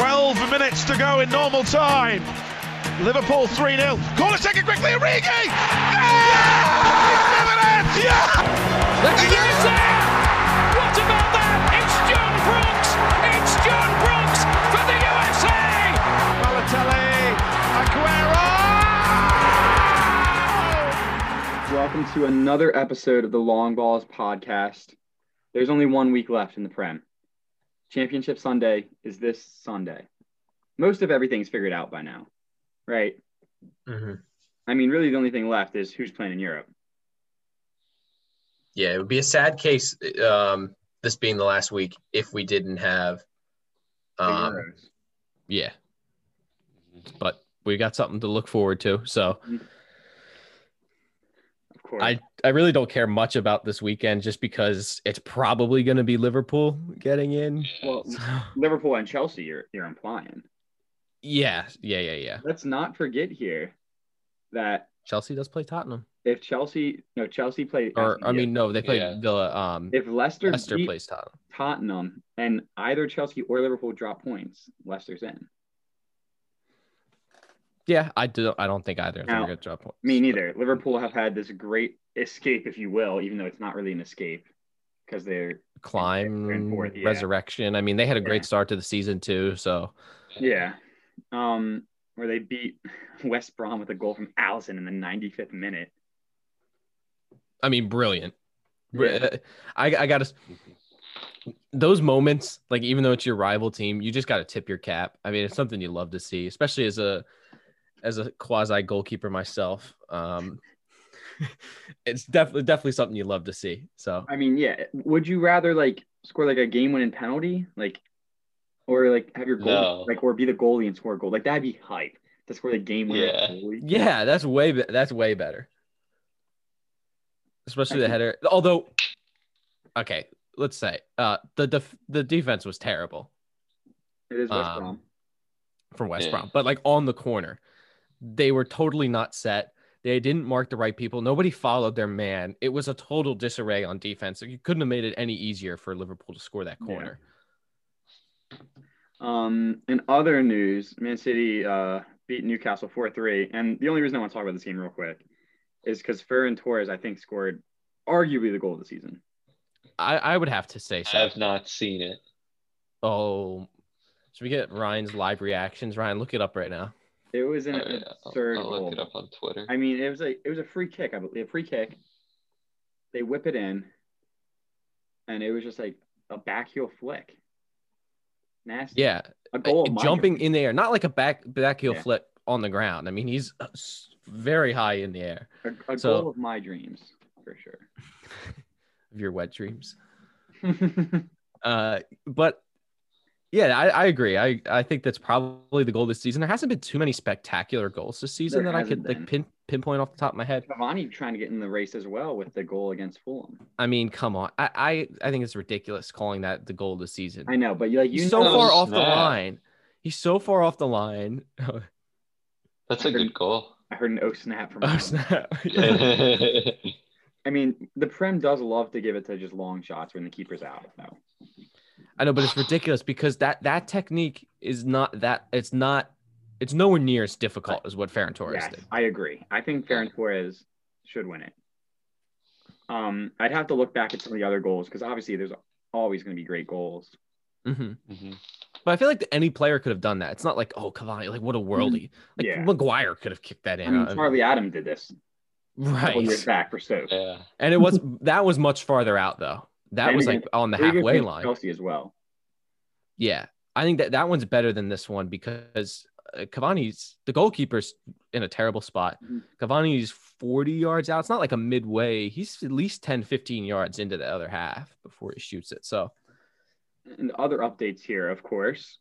12 minutes to go in normal time. Liverpool 3-0. Corner taken quickly, Origi! Yeah! He's doing it! Yeah! Let's get it there! What about that? It's John Brooks! It's John Brooks for the USA! Balotelli, Aguero! Welcome to another episode of the Long Balls podcast. There's only 1 week left in the Prem. Championship Sunday is this Sunday. Most of everything's figured out by now, right? Mm-hmm. I mean, really the only thing left is who's playing in Europe. Yeah, it would be a sad case, this being the last week, if we didn't have Euros. Yeah. But we got something to look forward to, so. Of course. I really don't care much about this weekend just because it's probably going to be Liverpool getting in. Well, Liverpool and Chelsea, you're implying. Yeah. Let's not forget here that Chelsea does play Tottenham. If Chelsea played. They played Villa. If Leicester plays Tottenham and either Chelsea or Liverpool drop points, Leicester's in. Yeah, I don't think either. Now, they're drop points, me neither. But Liverpool have had this great escape, if you will, even though it's not really an escape because they're climb in fourth, resurrection. I mean, they had a great start to the season too. So yeah, where they beat West Brom with a goal from Allison in the 95th minute. I mean, brilliant. Yeah. I got to. Those moments, like even though it's your rival team, you just got to tip your cap. I mean, it's something you love to see, especially as a quasi goalkeeper myself. It's definitely something you love to see. So, I mean, yeah. Would you rather like score like a game winning penalty, like, or like have your goal, or be the goalie and score a goal? Like that'd be hype. To score the game winning. Yeah, that's way better. Especially the header. Although, okay, let's say the defense was terrible. It is West Brom. From West Brom, but like on the corner. They were totally not set. They didn't mark the right people. Nobody followed their man. It was a total disarray on defense. You couldn't have made it any easier for Liverpool to score that corner. Yeah. In other news, Man City beat Newcastle 4-3. And the only reason I want to talk about this game real quick is because Ferran Torres, I think, scored arguably the goal of the season. I would have to say so. I have not seen it. Oh, should we get Ryan's live reactions? Ryan, look it up right now. It was an absurd goal. I'll look it up on Twitter. I mean, it was a free kick. I believe a free kick. They whip it in, and it was just like a backheel flick. Nasty. Yeah, a goal jumping in the air, not like a backheel flip on the ground. I mean, he's very high in the air. A goal of my dreams for sure. Of your wet dreams. But. Yeah, I agree. I think that's probably the goal this season. There hasn't been too many spectacular goals this season that I could like pinpoint off the top of my head. Cavani trying to get in the race as well with the goal against Fulham. I mean, come on. I think it's ridiculous calling that the goal of the season. I know, but like, he's so far off the line. He's so far off the line. That's a good goal. I heard an snap from him. Snap. I mean, the Prem does love to give it to just long shots when the keeper's out, though. I know, but it's ridiculous because that technique is not that – it's nowhere near as difficult as what Ferran Torres did. I agree. I think Ferran Torres should win it. I'd have to look back at some of the other goals because obviously there's always going to be great goals. Mm-hmm. Mm-hmm. But I feel like any player could have done that. It's not like, oh, Cavani, like what a worldie. Like Maguire could have kicked that in. I mean, Charlie Adam did this. Right. A years back for so. Yeah. And that was much farther out though. That was like on the halfway line. Chelsea as well. Yeah, I think that one's better than this one because Cavani's the goalkeeper's in a terrible spot. Mm-hmm. Cavani's 40 yards out. It's not like a midway. He's at least 10, 15 yards into the other half before he shoots it. So, and other updates here, of course,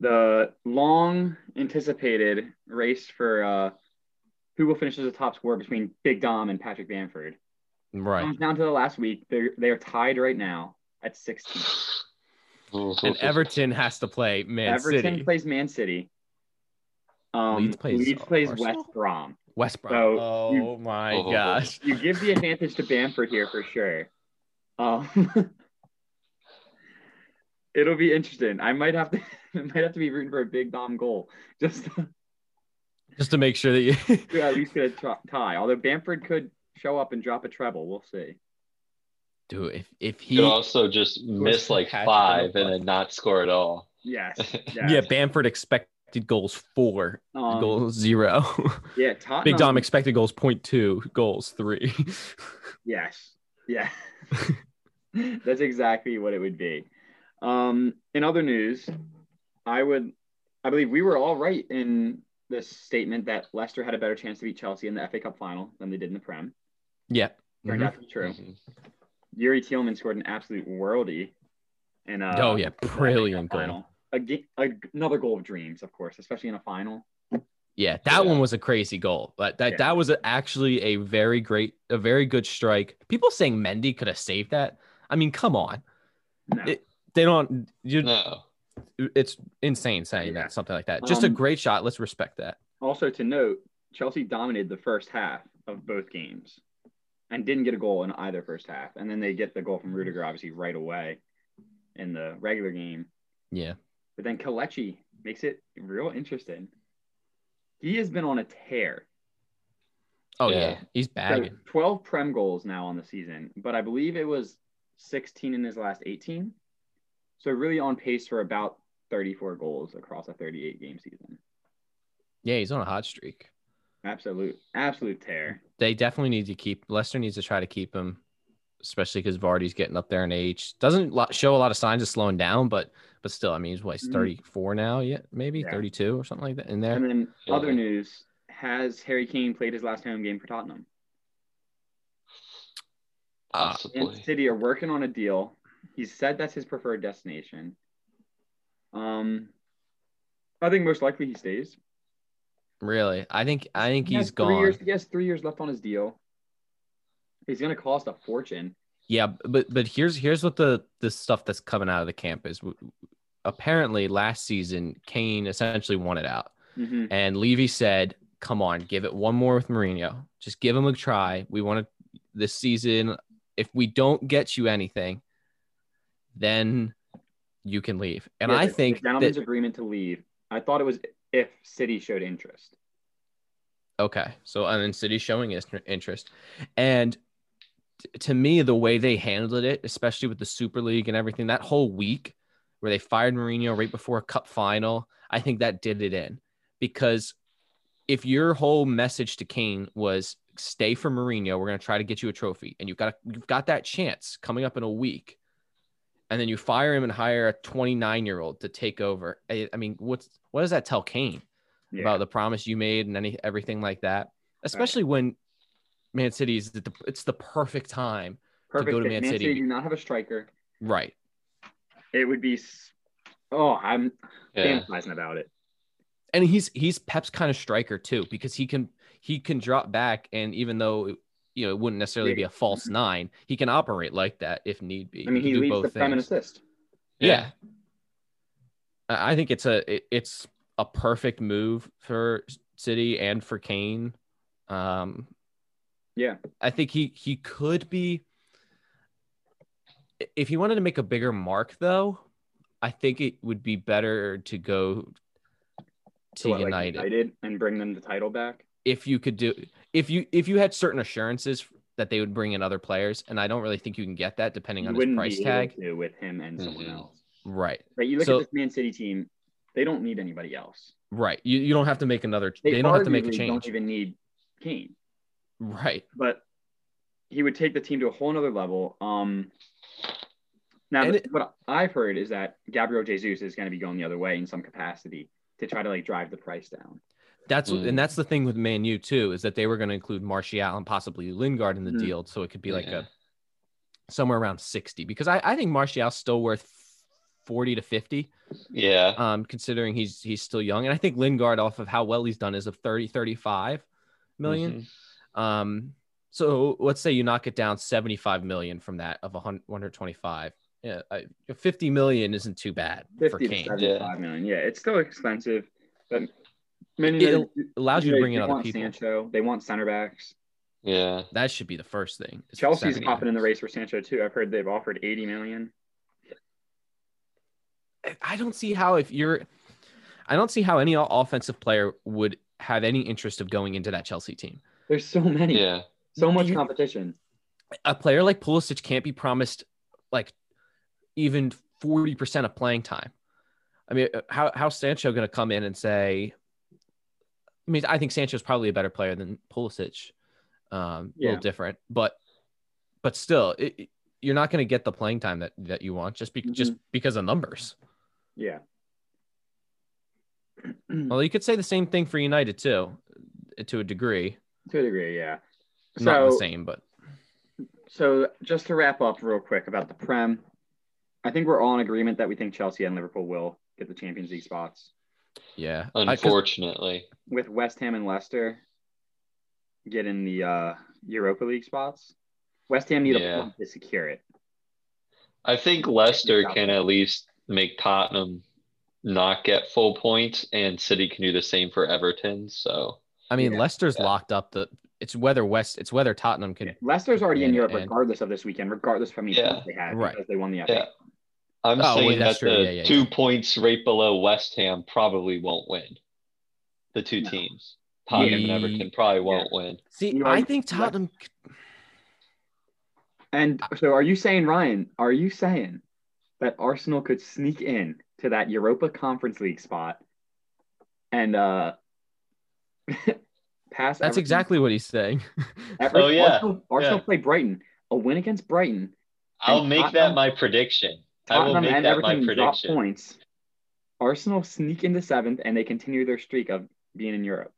the long anticipated race for who will finish as the top scorer between Big Dom and Patrick Bamford. Right. Comes down to the last week. They are tied right now at 16. And Everton has to play Man City. Everton plays Man City. Leeds plays West Brom. So gosh. You give the advantage to Bamford here for sure. It'll be interesting. I might have to might have to be rooting for a big bomb goal just to make sure that you yeah, at least get a tie. Although Bamford could show up and drop a treble, we'll see. Dude, if he could also just miss like five and then not score at all. Yes. Yeah, Bamford expected goals 4, goals 0. Yeah, Tottenham. Big Dom expected goals 0.2, goals 3. Yes. Yeah. That's exactly what it would be. In other news, I believe we were all right in the statement that Leicester had a better chance to beat Chelsea in the FA Cup final than they did in the Prem. Yeah. Turned out to be true. Yuri Tielemans scored an absolute worldie. And brilliant goal. Another goal of dreams, of course, especially in a final. Yeah, that one was a crazy goal, but that was actually a very good strike. People saying Mendy could have saved that. I mean, come on. No. It's insane saying that something like that. Just a great shot. Let's respect that. Also to note, Chelsea dominated the first half of both games and didn't get a goal in either first half. And then they get the goal from Rudiger, obviously, right away in the regular game. Yeah. But then Kelechi makes it real interesting. He has been on a tear. Oh, yeah. He's bagging. So 12 Prem goals now on the season, but I believe it was 16 in his last 18. So really on pace for about 34 goals across a 38-game season. Yeah, he's on a hot streak. Absolute tear. They definitely need to Leicester needs to try to keep him, especially because Vardy's getting up there in age. Doesn't show a lot of signs of slowing down, but still, I mean, he's 34 now, maybe 32 or something like that in there. And then other news, has Harry Kane played his last home game for Tottenham? Possibly. And City are working on a deal. He said that's his preferred destination. I think most likely he stays. Really? I think he's gone. 3 years, he has 3 years left on his deal. He's going to cost a fortune. Yeah, but here's what the stuff that's coming out of the camp is. Apparently, last season, Kane essentially wanted out. Mm-hmm. And Levy said, come on, give it one more with Mourinho. Just give him a try. We want to this season. If we don't get you anything, then you can leave. And I think the gentleman's agreement to leave. I thought it was if City showed interest. Okay. So, and then City showing interest. And to me, the way they handled it, especially with the Super League and everything, that whole week where they fired Mourinho right before a cup final, I think that did it in. Because if your whole message to Kane was stay for Mourinho, we're going to try to get you a trophy, and you've got that chance coming up in a week, and then you fire him and hire a 29-year-old to take over. I mean, what does that tell Kane about the promise you made and everything like that? Especially when Man City is it's the perfect time to go to Man City. Man City do not have a striker. Right. It would be I'm fantasizing about it. And he's Pep's kind of striker too, because he can drop back, and even though it wouldn't necessarily be a false 9, he can operate like that if need be. I mean, he leads the Prem in assist. Yeah. I think it's a perfect move for City and for Kane. I think he could be, if he wanted to make a bigger mark though, I think it would be better to go to United. Like United and bring them the title back. If you could if you had certain assurances that they would bring in other players, and I don't really think you can get that depending on his price tag with him and someone else. Right. But you look at this Man City team, they don't need anybody else. Right. You don't have to make another. They don't have to make a change. They don't even need Kane. Right. But he would take the team to a whole other level. What I've heard is that Gabriel Jesus is going to be going the other way in some capacity to try to drive the price down. And that's the thing with Man U too, is that they were going to include Martial and possibly Lingard in the deal, so it could be somewhere around 60. Because I think Martial's still worth 40 to 50. Yeah. Considering he's still young, and I think Lingard, off of how well he's done, is of 30, 35 million. Mm-hmm. So let's say you knock it down 75 million from that of 125. Yeah, 50 million isn't too bad for Kane. 75 million. Yeah, it's still expensive, but. It allows you to bring in other people. Sancho, they want center backs. Yeah, that should be the first thing. Chelsea's popping in the race for Sancho too. I've heard they've offered 80 million. I don't see how I don't see how any offensive player would have any interest of going into that Chelsea team. There's so many. Yeah. So much competition. A player like Pulisic can't be promised like even 40% of playing time. I mean, how's Sancho going to come in and say, I mean, I think Sancho's probably a better player than Pulisic. A little different, but still you're not going to get the playing time that you want just because of numbers. Yeah. Well, you could say the same thing for United too, to a degree. To a degree, yeah. Not the same, but. So just to wrap up real quick about the Prem, I think we're all in agreement that we think Chelsea and Liverpool will get the Champions League spots. Yeah, unfortunately. With West Ham and Leicester getting the Europa League spots, West Ham need a point to secure it. I think Leicester can at least make Tottenham not get full points, and City can do the same for Everton. So I mean, Leicester's locked up the. It's whether Tottenham can. Leicester's already in Europe, regardless of this weekend, regardless of how many points they had, because they won the FA. Yeah. I'm saying that the 2 points right below West Ham probably won't win. The two teams, Tottenham and Everton, probably won't win. See, you know, I think Tottenham. And so, are you saying, Ryan? Are you saying that Arsenal could sneak in to that Europa Conference League spot and pass? That's exactly what he's saying. Oh yeah, Arsenal play Brighton. A win against Brighton. I'll make that my prediction. Tottenham and Everton drop points. Arsenal sneak into 7th, and they continue their streak of being in Europe.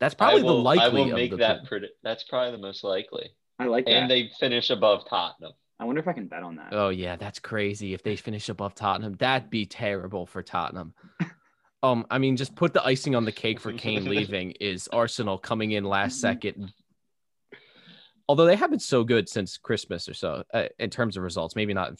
That's probably the likely. I will make that prediction. That's probably the most likely. I like that. And they finish above Tottenham. I wonder if I can bet on that. Oh yeah, that's crazy. If they finish above Tottenham, that'd be terrible for Tottenham. I mean, just put the icing on the cake for Kane leaving is Arsenal coming in last second. Although they have been so good since Christmas or so in terms of results, maybe not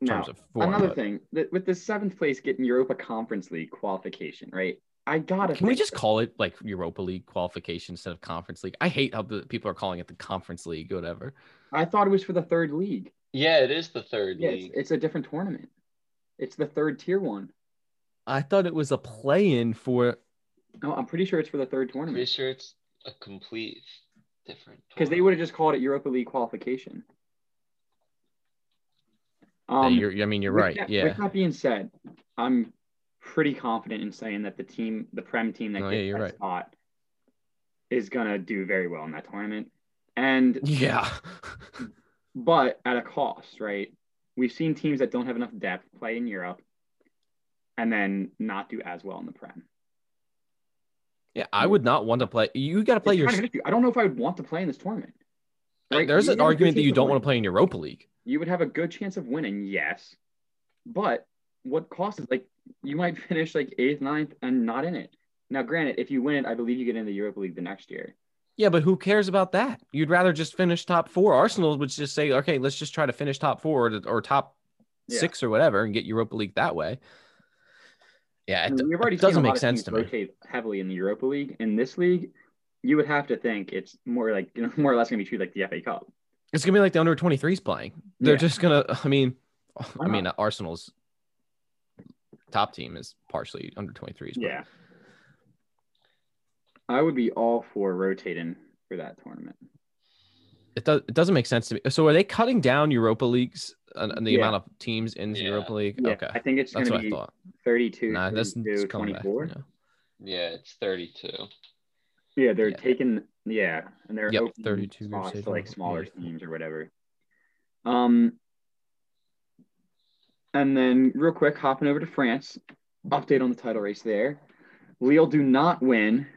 in terms of form. Another thing with the 7th place getting Europa Conference League qualification, right? Can we just call it like Europa League qualification instead of Conference League? I hate how the people are calling it the Conference League, whatever. I thought it was for the 3rd league. Yeah, it is the 3rd league. It's a different tournament. It's the 3rd tier one. I thought it was a play-in for. No, I'm pretty sure it's for the 3rd tournament. Pretty sure it's a complete different. Because they would have just called it Europa League qualification. You're right. With that being said, I'm pretty confident in saying that the Prem team that gets that spot is gonna do very well in that tournament. And but at a cost, right? We've seen teams that don't have enough depth play in Europe and then not do as well in the Prem. Yeah, I would not want to play. You got to play your. I don't know if I would want to play in this tournament. Right? There's an argument that you don't want to play in Europa League. You would have a good chance of winning, yes, but what cost is like you might finish like 8th, 9th, and not in it. Now, granted, if you win it, I believe you get into the Europa League the next year. Yeah, but who cares about that? You'd rather just finish top 4. Arsenal would just say, okay, let's just try to finish top 4 or top 6 or whatever and get Europa League that way. Yeah, it doesn't make sense to me. Rotate heavily in the Europa League. In this league, you would have to think it's more like more or less going to be treated like the FA Cup. It's going to be like the under 23s playing. They're just going to. I mean, Arsenal's top team is partially under 23s. Yeah, I would be all for rotating for that tournament. It doesn't make sense to me. So are they cutting down Europa Leagues and the amount of teams in the Europa League? Yeah. Okay. I think it's going to be 32, 24. It's 32. Yeah, they're taking and they're opening 32 spots to like smaller teams or whatever. And then real quick, hopping over to France, update on the title race there. Lille do not win.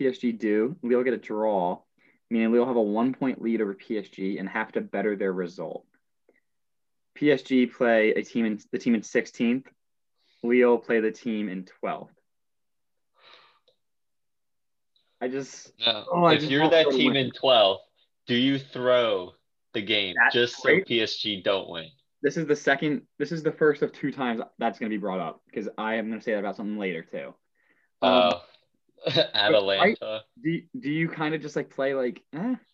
PSG do. Lille get a draw, meaning Lille have a 1-point lead over PSG and have to better their result. PSG play the team in 16th. Lille play the team in 12th. If you're that team in 12th, do you throw the game just so PSG don't win? This is the first of 2 times that's going to be brought up because I am going to say that about something later too. Atalanta. Do you kind of just like play like,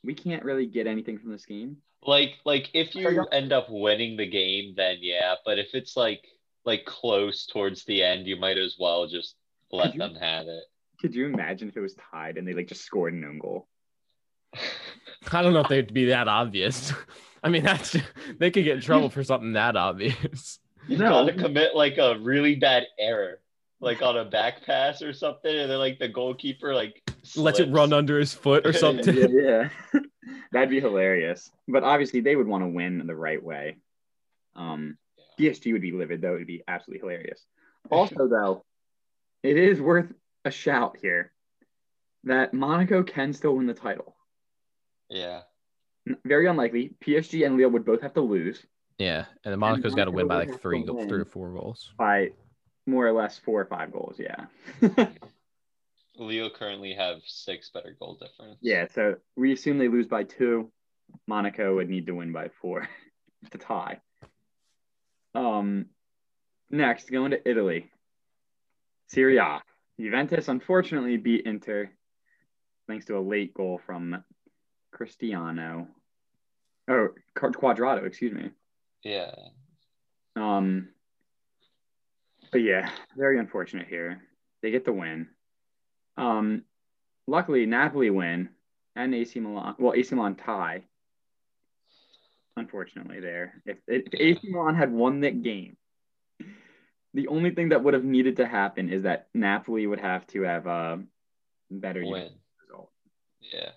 we can't really get anything from this game? Like if you end up winning the game, then but if it's like like close towards the end, you might as well just let them have it. Could you imagine if it was tied and they like just scored an own goal? I don't know if they'd be that obvious. I mean, that's they could get in trouble for something that obvious. You gotta commit like a really bad error, like on a back pass or something, and then like the goalkeeper like slips. Lets it run under his foot or something. Yeah. That'd be hilarious. But obviously, they would want to win the right way. PSG would be livid, though. It would be absolutely hilarious. Also, though, it is worth a shout here that Monaco can still win the title. Yeah. Very unlikely. PSG and Lille would both have to lose. Yeah, and Monaco's got to win by like three or four goals. By more or less 4 or 5 goals, yeah. Lille currently have 6 better goal difference. Yeah, so we assume they lose by 2. Monaco would need to win by 4 to tie. Next, going to Italy. Serie A. Juventus unfortunately beat Inter thanks to a late goal from Quadrato, excuse me. Yeah. But yeah, very unfortunate here. They get the win. Luckily, Napoli win and AC Milan tie. Unfortunately, there. If AC Milan had won that game, the only thing that would have needed to happen is that Napoli would have to have a better result. Yeah.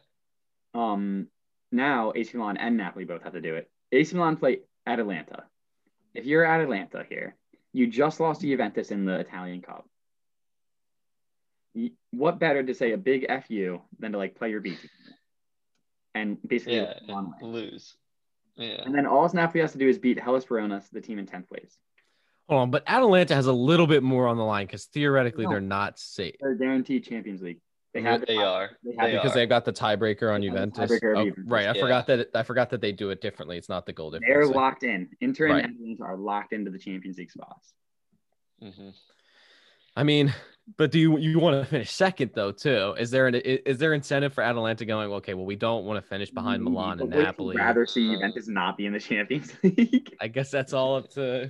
Now AC Milan and Napoli both have to do it. AC Milan play Atalanta. If you're Atalanta here, you just lost to Juventus in the Italian Cup. What better to say a big F you than to like play your B team and basically lose. Yeah. And then all Napoli has to do is beat Hellas Verona, the team in 10th place. Hold on, but Atalanta has a little bit more on the line because theoretically they're not safe. They're guaranteed Champions League. They've got the tiebreaker on Juventus. Right. I forgot that they do it differently. It's not the goal difference. They're locked in. Inter and Atalanta are locked into the Champions League spots. Mm-hmm. I mean, but do you want to finish second though too? Is there incentive for Atalanta going, okay, well, we don't want to finish behind Milan and Napoli. I'd rather see Juventus not be in the Champions League. I guess that's all up to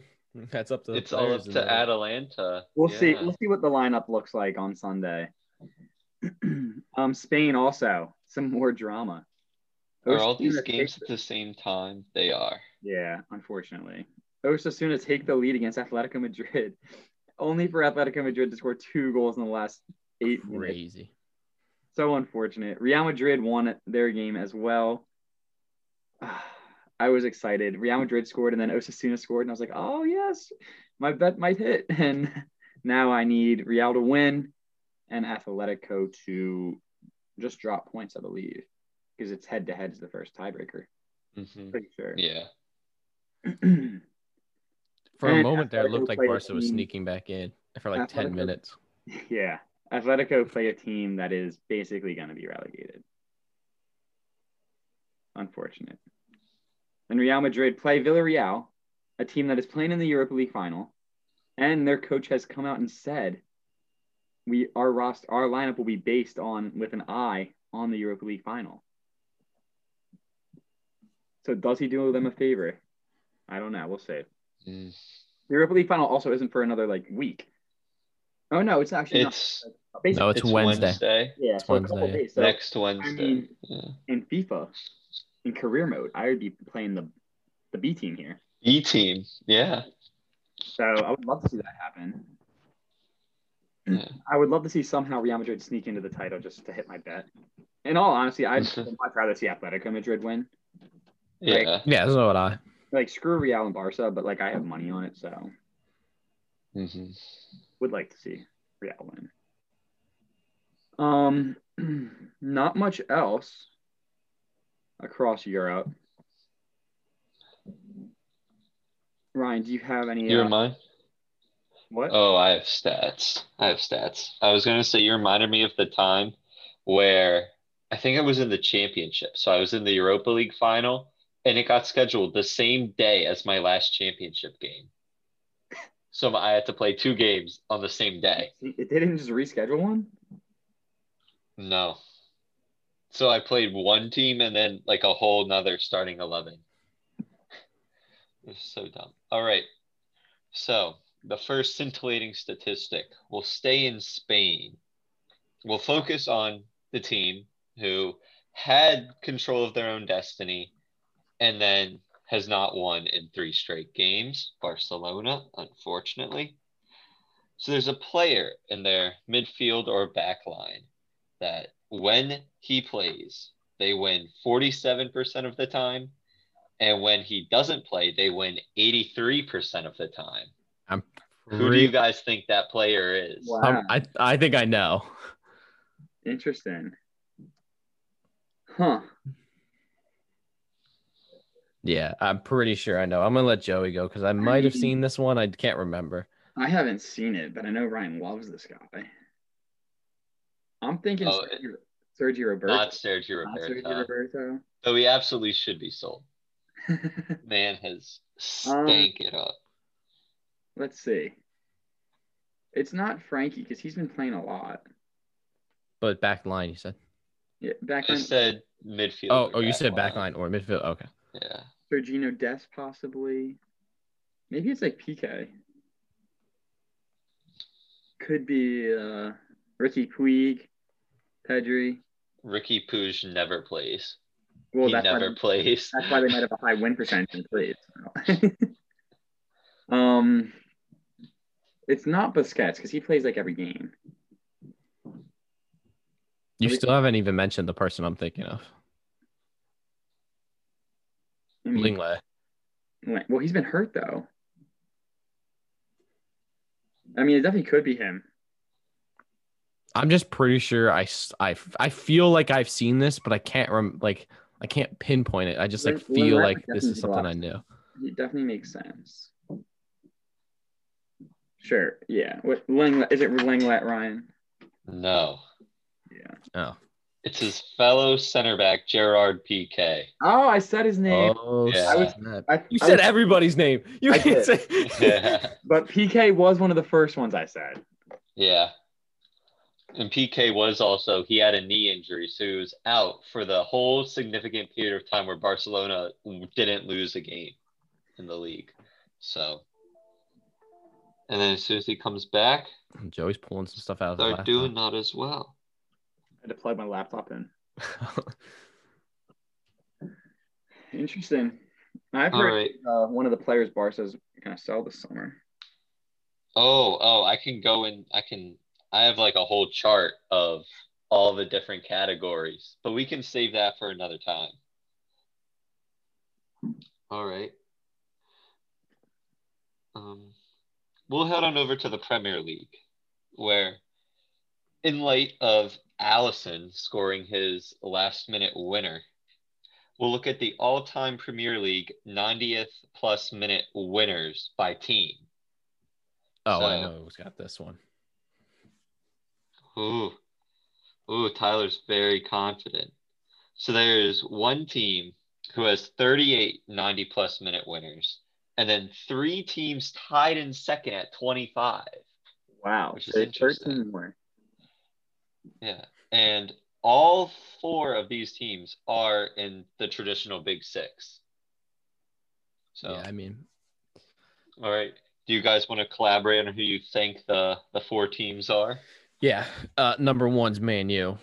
Atalanta. We'll see what the lineup looks like on Sunday. Spain also some more drama. Are all these games at the same time? They are. Yeah, unfortunately. Osasuna take the lead against Atletico Madrid, only for Atletico Madrid to score 2 goals in the last 8 minutes. Crazy. So unfortunate. Real Madrid won their game as well. I was excited. Real Madrid scored and then Osasuna scored and I was like, oh yes, my bet might hit. And now I need Real to win and Atletico to just drop points, I believe, because it's head-to-head is the first tiebreaker. Mm-hmm. Pretty sure. Yeah. For a moment there, it looked like Barca was sneaking back in for like 10 minutes. Yeah. Atletico play a team that is basically going to be relegated. Unfortunate. And Real Madrid play Villarreal, a team that is playing in the Europa League final, and their coach has come out and said, our lineup will be based on with an eye on the Europa League final. So does he do them a favor? I don't know. We'll see. Mm. The Europa League final also isn't for another like week. Oh no, it's actually it's Wednesday. Yeah, it's Wednesday. So, next Wednesday. I mean, in FIFA, in career mode, I would be playing the B team here. B team, yeah. So I would love to see that happen. Yeah. I would love to see somehow Real Madrid sneak into the title just to hit my bet. In all honesty, I'd rather see Atletico Madrid win. Like, yeah, that's not what I like. Screw Real and Barca, but like I have money on it, so would like to see Real win. Not much else across Europe. Ryan, do you have any? You're mine. What? Oh, I have stats. I was going to say you reminded me of the time where I think I was in the championship. So I was in the Europa League final, and it got scheduled the same day as my last championship game. So I had to play 2 games on the same day. They didn't just reschedule one? No. So I played one team and then like a whole nother starting 11. It was so dumb. All right. So The first scintillating statistic. We'll stay in Spain. We'll focus on the team who had control of their own destiny and then has not won in 3 straight games, Barcelona, unfortunately. So there's a player in their midfield or back line that when he plays, they win 47% of the time. And when he doesn't play, they win 83% of the time. Who do you guys think that player is? Wow. I think I know. Interesting. Huh. Yeah, I'm pretty sure I know. I'm going to let Joey go because I might have seen this one. I can't remember. I haven't seen it, but I know Ryan loves this guy. I'm thinking Sergio Roberto. Not Sergio Roberto. So he absolutely should be sold. Man has stank it up. Let's see. It's not Frankie because he's been playing a lot. But back line, you said? Yeah, back line. I said midfield. Oh, you said back line or midfield. Okay. Yeah. Sergino Dest, possibly. Maybe it's like PK. Could be Ricky Puig, Pedri. Ricky Puig never plays. Well, he never plays. That's why they might have a high win percentage in plays. So. It's not Busquets because he plays like every game. You still haven't even mentioned the person I'm thinking of. I mean, Linglet. Well, he's been hurt though. I mean, it definitely could be him. I'm just pretty sure I feel like I've seen this, but I can't I can't pinpoint it. I just feel like this is something I knew. It definitely makes sense. Sure. Yeah. With Linglet, is it Linglet, Ryan? No. Yeah. Oh. It's his fellow center back, Gerard Piqué. Oh, I said his name. Oh, yeah. You said everybody's name. You can't say. Yeah. But Piqué was one of the first ones I said. Yeah. And Piqué was also, he had a knee injury, so he was out for the whole significant period of time where Barcelona didn't lose a game in the league. So, and then as soon as he comes back, Joey's pulling some stuff out. They're doing not as well. I had to plug my laptop in. Interesting. I've heard one of the players Barca's gonna sell this summer. I can go in. I have like a whole chart of all the different categories, but we can save that for another time. All right. We'll head on over to the Premier League, where in light of Alisson scoring his last-minute winner, we'll look at the all-time Premier League 90th-plus-minute winners by team. Oh, so, I know who's got this one. Ooh, Tyler's very confident. So there's one team who has 38 90-plus-minute winners, and then 3 teams tied in second at 25. Wow, which is interesting. 13 more. Yeah, and all 4 of these teams are in the traditional Big Six. So, yeah, I mean. All right. Do you guys want to collaborate on who you think the 4 teams are? Yeah. Number one's Man U.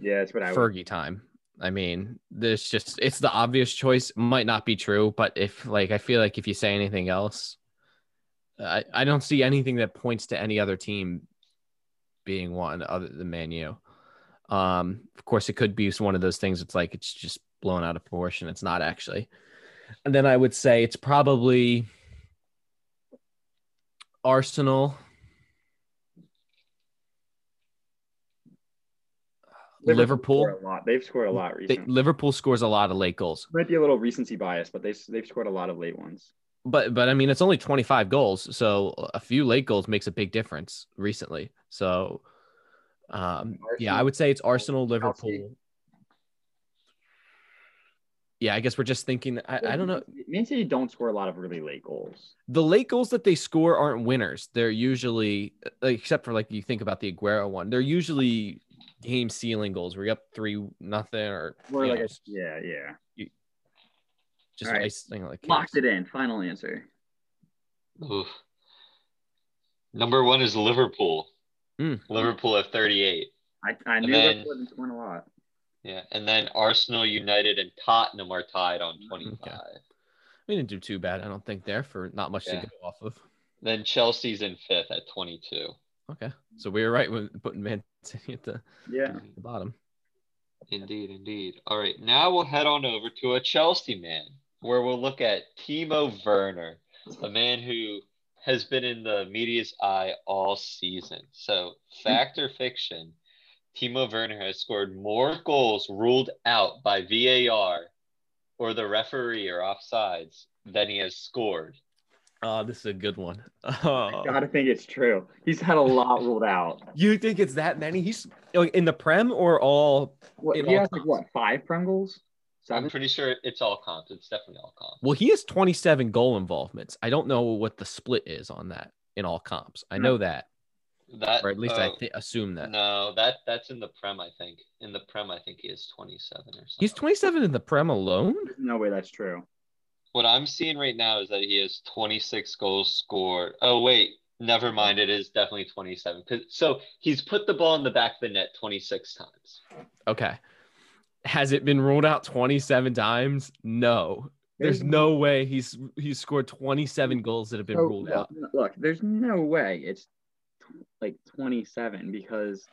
Yeah, that's what I would. Fergie time. I mean, there's just, it's the obvious choice. Might not be true, but I feel like if you say anything else, I don't see anything that points to any other team being one other than Man U. Of course, it could be one of those things. It's like it's just blown out of proportion. It's not actually. And then I would say it's probably Arsenal, Liverpool. They've scored a lot recently. Liverpool scores a lot of late goals. Might be a little recency bias, but they've scored a lot of late ones. But I mean, it's only 25 goals, so a few late goals makes a big difference recently. So, yeah, I would say it's Arsenal, Liverpool. Yeah, I guess we're just thinking. I don't know. Man City don't score a lot of really late goals. The late goals that they score aren't winners. They're usually, except for you think about the Aguero one, they're usually game ceiling goals. We're up 3-0 or yeah. Just all right. Nice thing like locked it in. Final answer. Oof. Number one is Liverpool. Liverpool at 38. I knew Liverpool wouldn't win a lot. Yeah, and then Arsenal, United, and Tottenham are tied on 25. Okay. We didn't do too bad, I don't think, there for not much to go off of. Then Chelsea's in fifth at 22. Okay, so we were right with putting Man City at the bottom. Indeed, indeed. All right, now we'll head on over to a Chelsea man, where we'll look at Timo Werner, a man who has been in the media's eye all season. So, fact or fiction, Timo Werner has scored more goals ruled out by VAR or the referee or offsides than he has scored. Oh, this is a good one. Oh. I gotta think it's true. He's had a lot ruled out. You think it's that many? He's in the Prem or all? What, he has like what, 5 Prem goals? 7? I'm pretty sure it's all comps. It's definitely all comps. Well, he has 27 goal involvements. I don't know what the split is on that in all comps. I know that, or at least I assume that. No, that's in the Prem. I think in the Prem, I think he is 27 or something. He's 27 in the Prem alone. There's no way that's true. What I'm seeing right now is that he has 26 goals scored. Oh, wait. Never mind. It is definitely 27. So he's put the ball in the back of the net 26 times. Okay. Has it been ruled out 27 times? No. There's no way he's scored 27 goals that have been ruled out. Look, there's no way it's like 27 because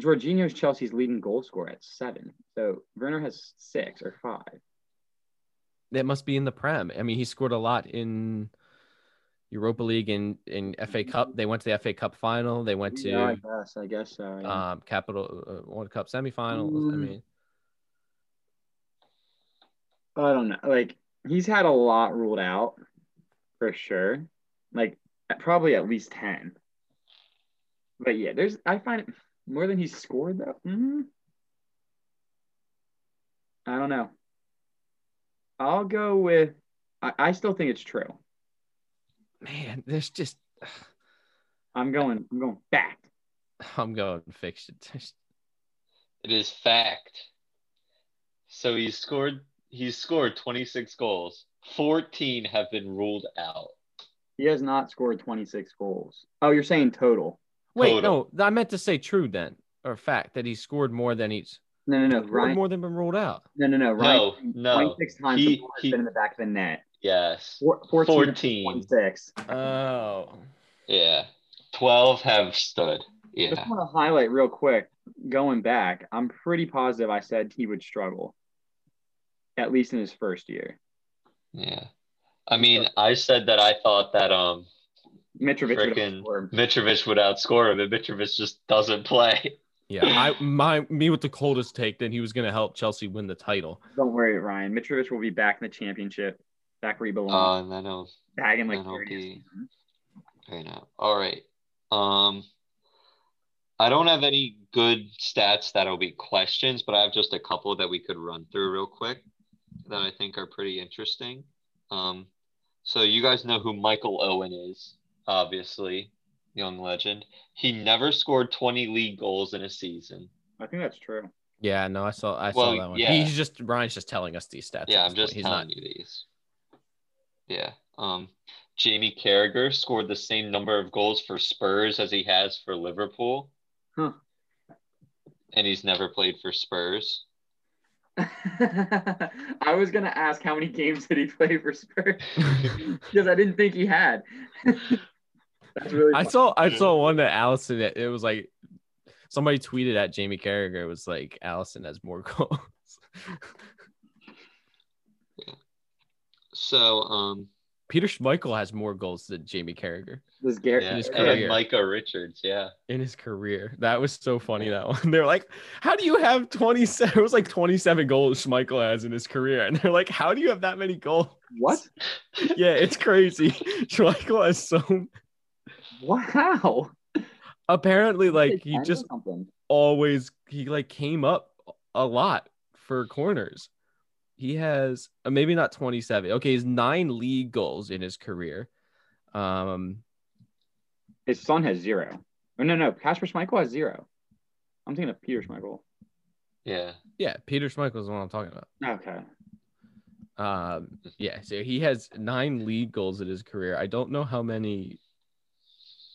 Jorginho's Chelsea's leading goal scorer at 7. So Werner has 6 or 5. That must be in the Prem. I mean, he scored a lot in Europa League and in FA Cup. They went to the FA Cup final. They went to I guess so. Yeah. Capital World Cup semifinals. I mean, I don't know. Like, he's had a lot ruled out for sure. Like, probably at least 10. But yeah, I find it more than he scored though. I don't know. I'll go with I still think it's true. Man, there's just I'm going fact. I'm going fiction. It is fact. So he's scored 26 goals. 14 have been ruled out. He has not scored 26 goals. Oh, you're saying total. Wait, no, I meant to say true then, or fact, that he scored more than each. No. Ryan, more than been ruled out. No. Ryan, no. 26 times he's been in the back of the net. Yes. 14. 26. Oh. Yeah. 12 have stood. Yeah. I just want to highlight real quick, going back, I'm pretty positive I said he would struggle, at least in his first year. Yeah. I mean, I said that I thought that Mitrovic would outscore him, and Mitrovic just doesn't play. Yeah, me with the coldest take, then he was going to help Chelsea win the title. Don't worry, Ryan. Mitrovic will be back in the championship, back where he belongs. I know. Back in like 30. I know. All right. I don't have any good stats that'll be questions, but I have just a couple that we could run through real quick that I think are pretty interesting. So you guys know who Michael Owen is, obviously. Young legend. He never scored 20 league goals in a season. I think that's true. Yeah, no, I saw that one. Yeah. Ryan's just telling us these stats. Yeah, I'm just telling you these. Yeah. Jamie Carragher scored the same number of goals for Spurs as he has for Liverpool. Huh. And he's never played for Spurs. I was going to ask how many games did he play for Spurs? Because I didn't think he had. That's really I saw one that Allison, it was like somebody tweeted at Jamie Carragher, it was like Allison has more goals. Yeah. So Peter Schmeichel has more goals than Jamie Carragher. In his career. And Micah Richards, in his career. That was so funny, that one. They're like, how do you have 27? It was like 27 goals Schmeichel has in his career. And they're like, how do you have that many goals? What? Yeah, it's crazy. Schmeichel has so wow. Apparently, like, he just always came up a lot for corners. He has maybe not 27. Okay, he's 9 league goals in his career. His son has 0. Oh, no, Kasper Schmeichel has 0. I'm thinking of Peter Schmeichel. Yeah, Peter Schmeichel is the one I'm talking about. Okay. So he has 9 league goals in his career. I don't know how many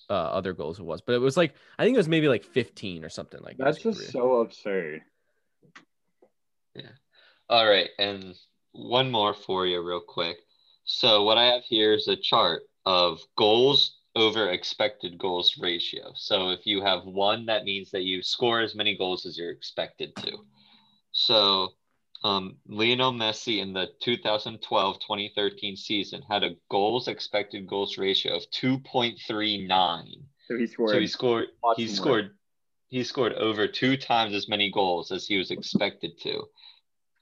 other goals it was, but it was like, I think it was maybe like 15 or something like that. That's just so absurd. Yeah. All right. And one more for you real quick. So what I have here is a chart of goals over expected goals ratio. So if you have one, that means that you score as many goals as you're expected to. So Lionel Messi in the 2012-2013 season had a goals expected goals ratio of 2.39. So he scored over two times as many goals as he was expected to.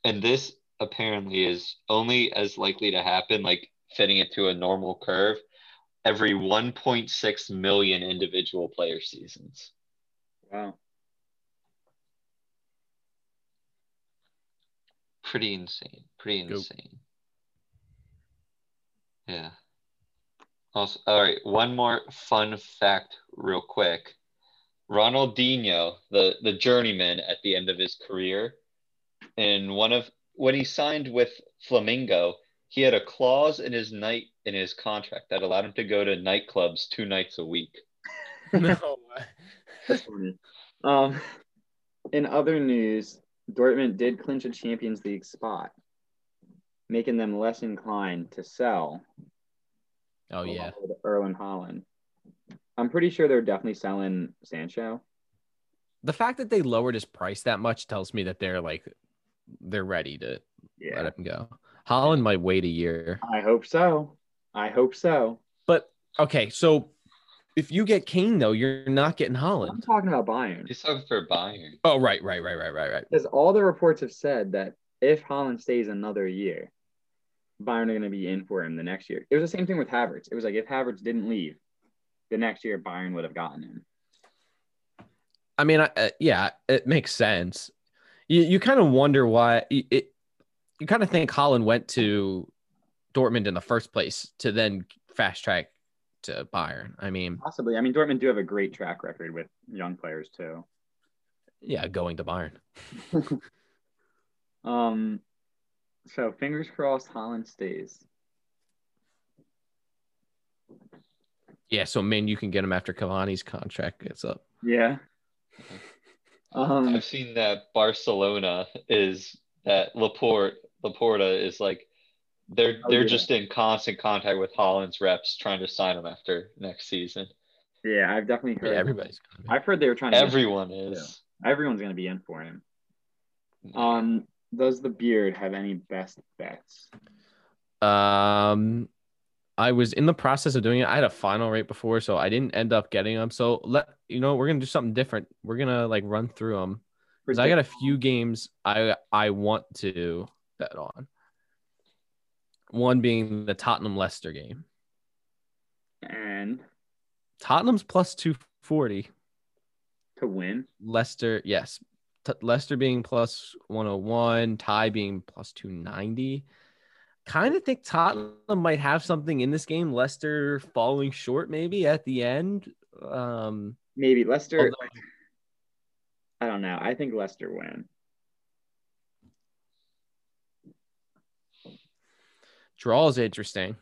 And this apparently is only as likely to happen, like fitting it to a normal curve, every 1.6 million individual player seasons. Wow. Pretty insane. Yeah. Also, all right, one more fun fact real quick. Ronaldinho, the journeyman at the end of his career, and when he signed with Flamengo, he had a clause in his contract that allowed him to go to nightclubs 2 nights a week. No way. That's funny. In other news, Dortmund did clinch a Champions League spot, making them less inclined to sell. Oh yeah, Erling Haaland. I'm pretty sure they're definitely selling Sancho. The fact that they lowered his price that much tells me that they're ready to let him go. Haaland might wait a year. I hope so. But okay, so if you get Kane though, you're not getting Haaland. I'm talking about Bayern. He's talking for Bayern. Oh, right. Because all the reports have said that if Haaland stays another year, Bayern are going to be in for him the next year. It was the same thing with Havertz. It was like if Havertz didn't leave, the next year Bayern would have gotten him. I mean, yeah, it makes sense. You kind of wonder why you kind of think Haaland went to Dortmund in the first place to then fast track to Bayern. I mean, possibly. I mean, Dortmund do have a great track record with young players too. Yeah, going to Bayern. So fingers crossed Haaland stays. Yeah, so man, you can get him after Cavani's contract gets up. Yeah. I've seen that Barcelona is that Laporta is like they're just in constant contact with Haaland's reps trying to sign him after next season. Yeah, I've definitely heard. Yeah, everybody's. I've heard they were trying to. Everyone is. Yeah. Everyone's going to be in for him. Does the beard have any best bets? I was in the process of doing it. I had a final right before, so I didn't end up getting them. So we're gonna do something different. We're gonna run through them because I got a few games I want to bet on. One being the Tottenham Leicester game, and Tottenham's plus 240 to win. Leicester, yes, Leicester being plus 101, tie being plus 290. Kind of think Tottenham might have something in this game. Leicester falling short maybe at the end. Maybe Leicester. Although, I don't know. I think Leicester win. Draw is interesting.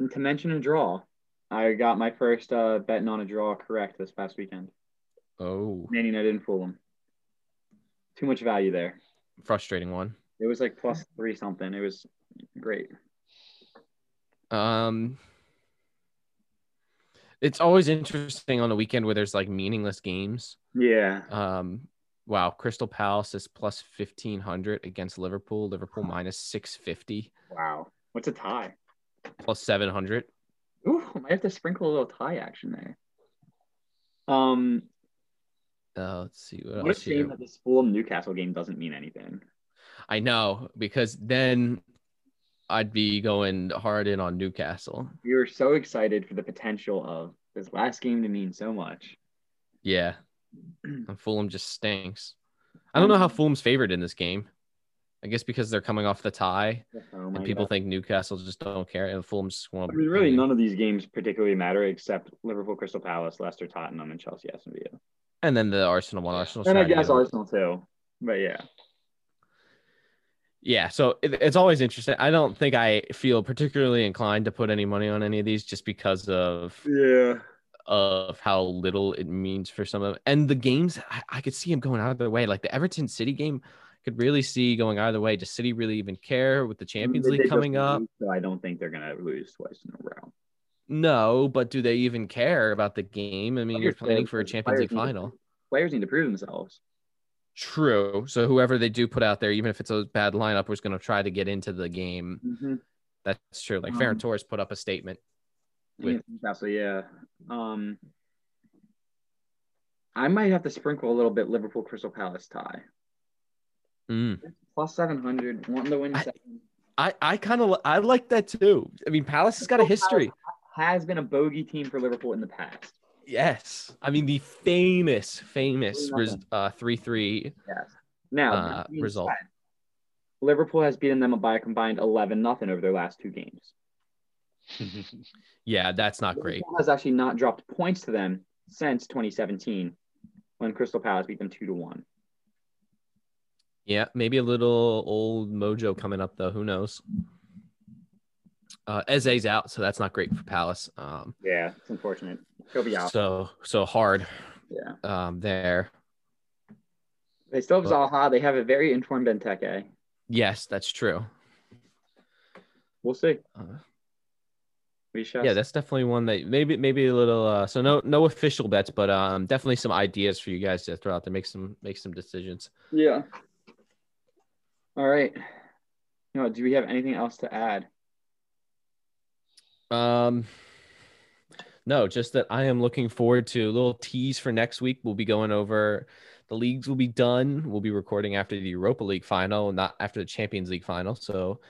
And to mention a draw, I got my first betting on a draw correct this past weekend. Oh. Man, I didn't fool them. Too much value there. Frustrating one. It was like plus 3 something. It was great. It's always interesting on a weekend where there's meaningless games. Yeah. Wow. Crystal Palace is plus 1,500 against Liverpool. Liverpool minus 650. Wow. What's a tie? Plus 700. Ooh, I might have to sprinkle a little tie action there. Let's see. What a shame that this Fulham Newcastle game doesn't mean anything. I know, because then I'd be going hard in on Newcastle. We were so excited for the potential of this last game to mean so much. Yeah. And Fulham just stinks. I don't know how Fulham's favored in this game. I guess because they're coming off the tie and people think Newcastle just don't care. And Fulham just won't. I mean, really, none of these games particularly matter except Liverpool, Crystal Palace, Leicester, Tottenham, and Chelsea, Aston Villa. And then the Arsenal one. Arsenal. And I guess Arsenal too. But yeah. Yeah, so it's always interesting. I don't think I feel particularly inclined to put any money on any of these just because of of how little it means for some of them. And the games, I could see him going out of their way. Like the Everton City game, I could really see going out of the way. Does City really even care with the Champions League coming up? So I don't think they're going to lose twice in a row. No, but do they even care about the game? I mean, you're planning for a Champions League final. Players need to prove themselves. True. So whoever they do put out there, even if it's a bad lineup, was going to try to get into the game. Mm-hmm. That's true. Like Ferran Torres put up a statement. Yeah. I might have to sprinkle a little bit Liverpool Crystal Palace tie. Plus 700, wanting to win seven. I kind of like that too. I mean, Palace has got a history. Has been a bogey team for Liverpool in the past. Yes. I mean, the famous was 3-3. Yes. Now, result. Liverpool has beaten them by a combined 11-0 over their last two games. Yeah, that's not great. Liverpool has actually not dropped points to them since 2017 when Crystal Palace beat them 2-1. Yeah, maybe a little old mojo coming up, though. Who knows? Eze's out, so that's not great for Palace. Yeah, it's unfortunate. He'll be out. So hard. Yeah. There. They still have Zaha. They have a very informed Benteke. Yes, that's true. We'll see. We shall. Yeah, that's definitely one that maybe a little. So no official bets, but definitely some ideas for you guys to throw out to make some decisions. Yeah. All right. No, do we have anything else to add? No, just that I am looking forward to a little tease for next week. We'll be going over the leagues will be done. We'll be recording after the Europa League final, not after the Champions League final. So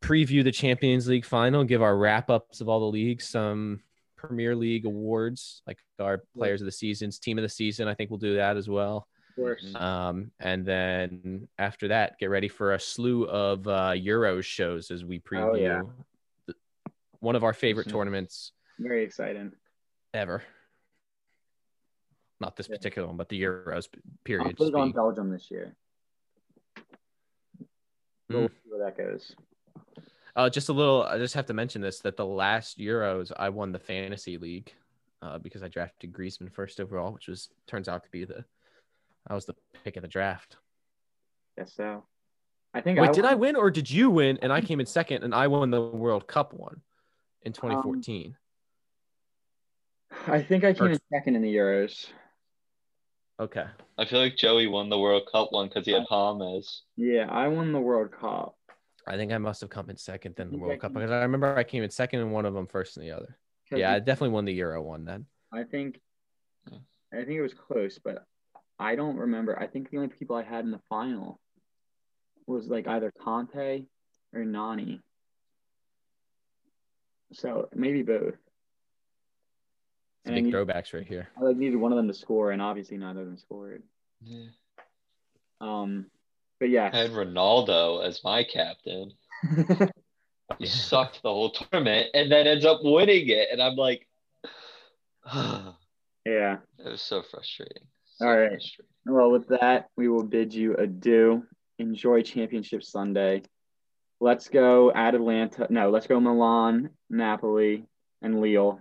preview the Champions League final, give our wrap-ups of all the leagues, some Premier League awards, like our players of the seasons, team of the season. I think we'll do that as well. Course. And then after that, get ready for a slew of Euros shows as we preview one of our favorite tournaments. Very exciting. Ever. Not this particular one, but the Euros period. I'll put it on Belgium this year. We'll see where that goes. Just a little. I just have to mention this: that the last Euros, I won the fantasy league because I drafted Griezmann first overall, which I was the pick of the draft. Yes, so. I think. Wait, did I win or did you win? And I came in second, and I won the World Cup one in 2014. I think I came in second in the Euros. Okay. I feel like Joey won the World Cup one because he had James. Yeah, I won the World Cup. I think I must have come in second in the World Cup because I remember I came in second in one of them, first in the other. Yeah, I definitely won the Euro one then. I think it was close, but. I don't remember. I think the only people I had in the final was like either Conte or Nani. So maybe both. Big throwbacks right here. I needed one of them to score, and obviously neither of them scored. Yeah. But yeah. I had Ronaldo as my captain. He sucked the whole tournament and then ends up winning it. And I'm like, yeah. It was so frustrating. All right. Well, with that, we will bid you adieu. Enjoy Championship Sunday. Let's go Atlanta. No, let's go Milan, Napoli, and Lille.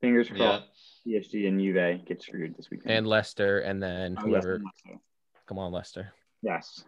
Fingers crossed. Yeah. PSG and Juve get screwed this weekend. And Leicester, and then whoever. Yes, come on, Leicester. Yes.